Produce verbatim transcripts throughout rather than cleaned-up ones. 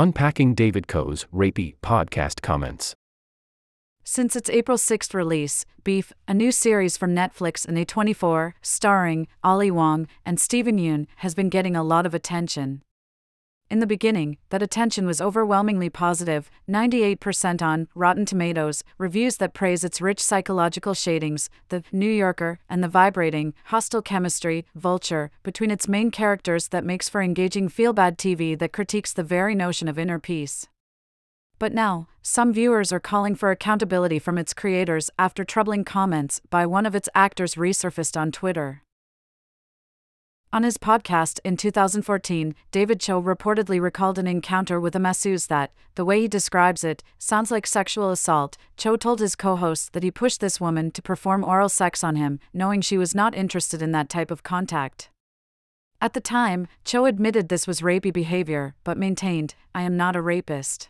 Unpacking David Choe's Rapey Podcast Comments. Since its April sixth release, Beef, a new series from Netflix and A twenty-four, starring Ali Wong and Steven Yeun, has been getting a lot of attention. In the beginning, that attention was overwhelmingly positive, ninety-eight percent on Rotten Tomatoes, reviews that praise its rich psychological shadings, The New Yorker, and the vibrating, hostile chemistry, Vulture, between its main characters that makes for engaging feel-bad T V that critiques the very notion of inner peace. But now, some viewers are calling for accountability from its creators after troubling comments by one of its actors resurfaced on Twitter. On his podcast in two thousand fourteen, David Choe reportedly recalled an encounter with a masseuse that, the way he describes it, sounds like sexual assault. Choe told his co-hosts that he pushed this woman to perform oral sex on him, knowing she was not interested in that type of contact. At the time, Choe admitted this was rapey behavior, but maintained, "I am not a rapist."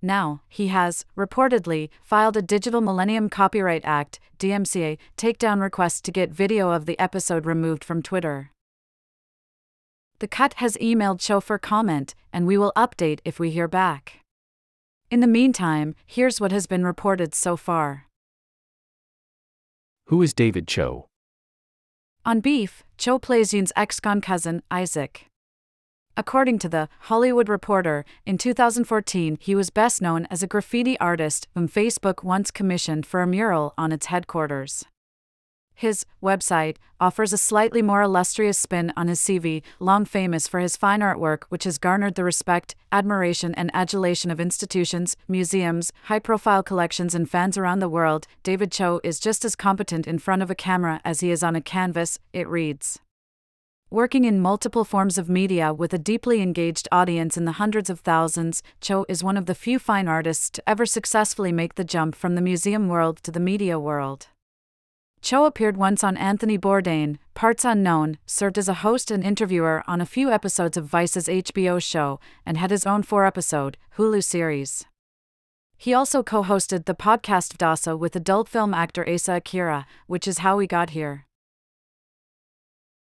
Now, he has, reportedly, filed a Digital Millennium Copyright Act, D M C A, takedown request to get video of the episode removed from Twitter. The Cut has emailed Choe for comment, and we will update if we hear back. In the meantime, here's what has been reported so far. Who is David Choe? On Beef, Choe plays Yoon's ex-con cousin, Isaac. According to The Hollywood Reporter, in two thousand fourteen he was best known as a graffiti artist whom Facebook once commissioned for a mural on its headquarters. His website offers a slightly more illustrious spin on his C V, long famous for his fine artwork, which has garnered the respect, admiration, and adulation of institutions, museums, high-profile collections, and fans around the world. David Choe is just as competent in front of a camera as he is on a canvas, it reads. Working in multiple forms of media with a deeply engaged audience in the hundreds of thousands, Choe is one of the few fine artists to ever successfully make the jump from the museum world to the media world. Choe appeared once on Anthony Bourdain, Parts Unknown, served as a host and interviewer on a few episodes of Vice's H B O show, and had his own four-episode, Hulu series. He also co-hosted the podcast DASA with adult film actor Asa Akira, which is how we got here.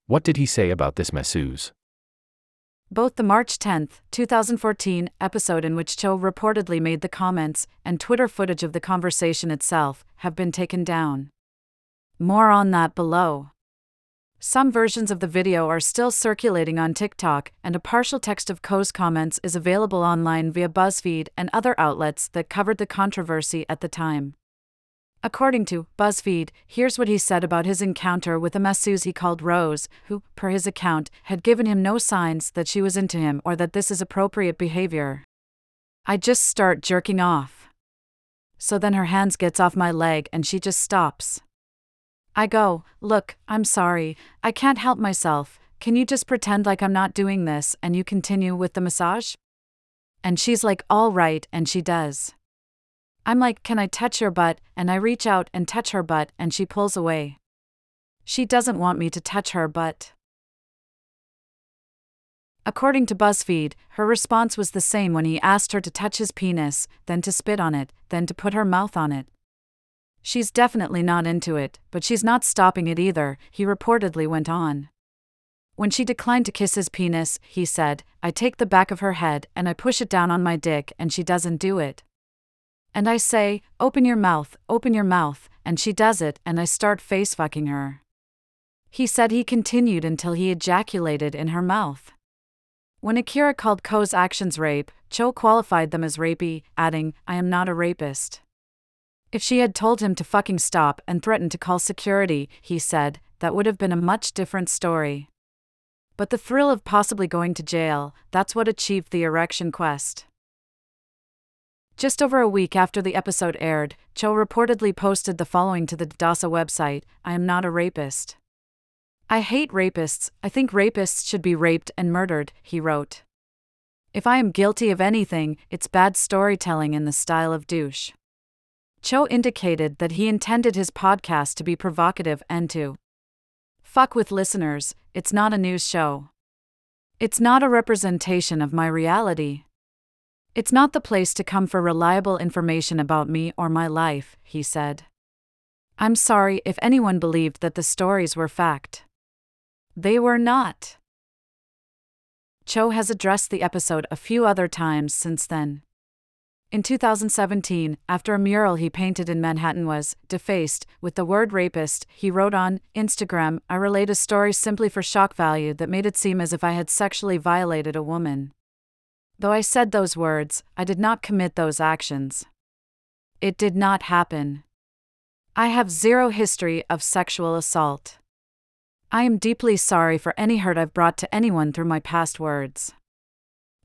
What did he say about this masseuse? Both the March tenth, two thousand fourteen episode in which Choe reportedly made the comments and Twitter footage of the conversation itself have been taken down. More on that below. Some versions of the video are still circulating on TikTok, and a partial text of Choe's comments is available online via BuzzFeed and other outlets that covered the controversy at the time. According to BuzzFeed, here's what he said about his encounter with a masseuse he called Rose, who, per his account, had given him no signs that she was into him or that this is appropriate behavior. I just start jerking off. So then her hands gets off my leg and she just stops. I go, look, I'm sorry, I can't help myself, can you just pretend like I'm not doing this and you continue with the massage? And she's like, all right, and she does. I'm like, can I touch your butt? And I reach out and touch her butt, and she pulls away. She doesn't want me to touch her butt. According to BuzzFeed, her response was the same when he asked her to touch his penis, then to spit on it, then to put her mouth on it. She's definitely not into it, but she's not stopping it either, he reportedly went on. When she declined to kiss his penis, he said, I take the back of her head and I push it down on my dick and she doesn't do it. And I say, open your mouth, open your mouth, and she does it and I start face-fucking her. He said he continued until he ejaculated in her mouth. When Akira called Choe's actions rape, Choe qualified them as rapey, adding, I am not a rapist. If she had told him to fucking stop and threatened to call security, he said, that would have been a much different story. But the thrill of possibly going to jail, that's what achieved the erection quest. Just over a week after the episode aired, Choe reportedly posted the following to the DASA website, I am not a rapist. I hate rapists, I think rapists should be raped and murdered, he wrote. If I am guilty of anything, it's bad storytelling in the style of douche. Choe indicated that he intended his podcast to be provocative and to fuck with listeners, it's not a news show. It's not a representation of my reality. It's not the place to come for reliable information about me or my life, he said. I'm sorry if anyone believed that the stories were fact. They were not. Choe has addressed the episode a few other times since then. In two thousand seventeen, after a mural he painted in Manhattan was defaced with the word rapist, he wrote on Instagram, "I relayed a story simply for shock value that made it seem as if I had sexually violated a woman. Though I said those words, I did not commit those actions. It did not happen. I have zero history of sexual assault. I am deeply sorry for any hurt I've brought to anyone through my past words.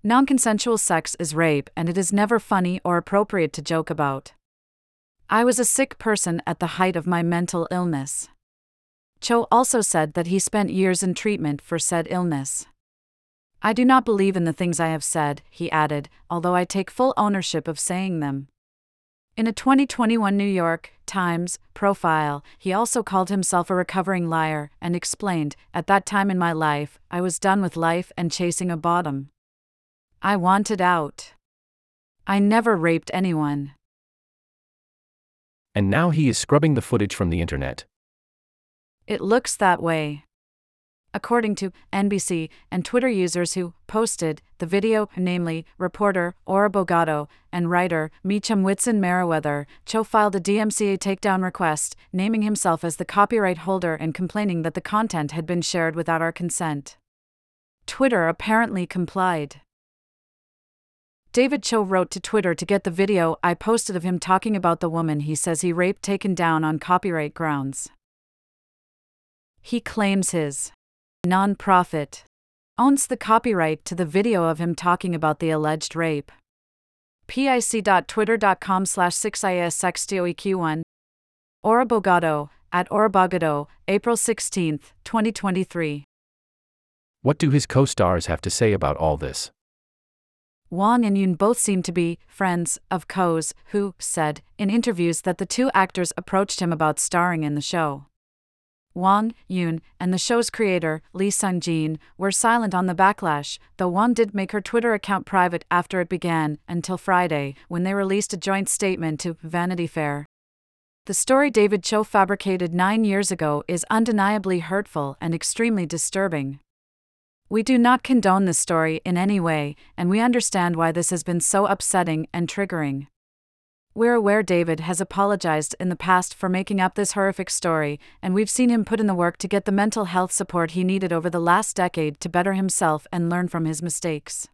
Non-consensual sex is rape and it is never funny or appropriate to joke about. I was a sick person at the height of my mental illness." Choe also said that he spent years in treatment for said illness. "I do not believe in the things I have said," he added, "although I take full ownership of saying them." In a twenty twenty-one New York Times profile, he also called himself a recovering liar and explained, "At that time in my life, I was done with life and chasing a bottom. I wanted out. I never raped anyone." And now he is scrubbing the footage from the internet. It looks that way. According to N B C and Twitter users who posted the video, namely reporter Aura Bogado and writer Mitchum Whitson Meriweather, Choe filed a D M C A takedown request, naming himself as the copyright holder and complaining that the content had been shared without our consent. Twitter apparently complied. David Choe wrote to Twitter to get the video I posted of him talking about the woman he says he raped taken down on copyright grounds. He claims his nonprofit owns the copyright to the video of him talking about the alleged rape. pic dot twitter dot com slash six i s x t o e q one Aura Bogado, at Aura Bogado, April sixteenth, twenty twenty-three. What do his co-stars have to say about all this? Wong and Yeun both seem to be friends of Choe's, who said in interviews that the two actors approached him about starring in the show. Wong, Yeun, and the show's creator, Lee Sung-jin, were silent on the backlash, though Wong did make her Twitter account private after it began, until Friday, when they released a joint statement to Vanity Fair. "The story David Choe fabricated nine years ago is undeniably hurtful and extremely disturbing. We do not condone this story in any way, and we understand why this has been so upsetting and triggering. We're aware David has apologized in the past for making up this horrific story, and we've seen him put in the work to get the mental health support he needed over the last decade to better himself and learn from his mistakes.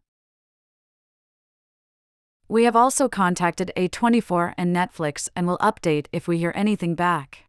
We have also contacted A twenty-four and Netflix and will update if we hear anything back."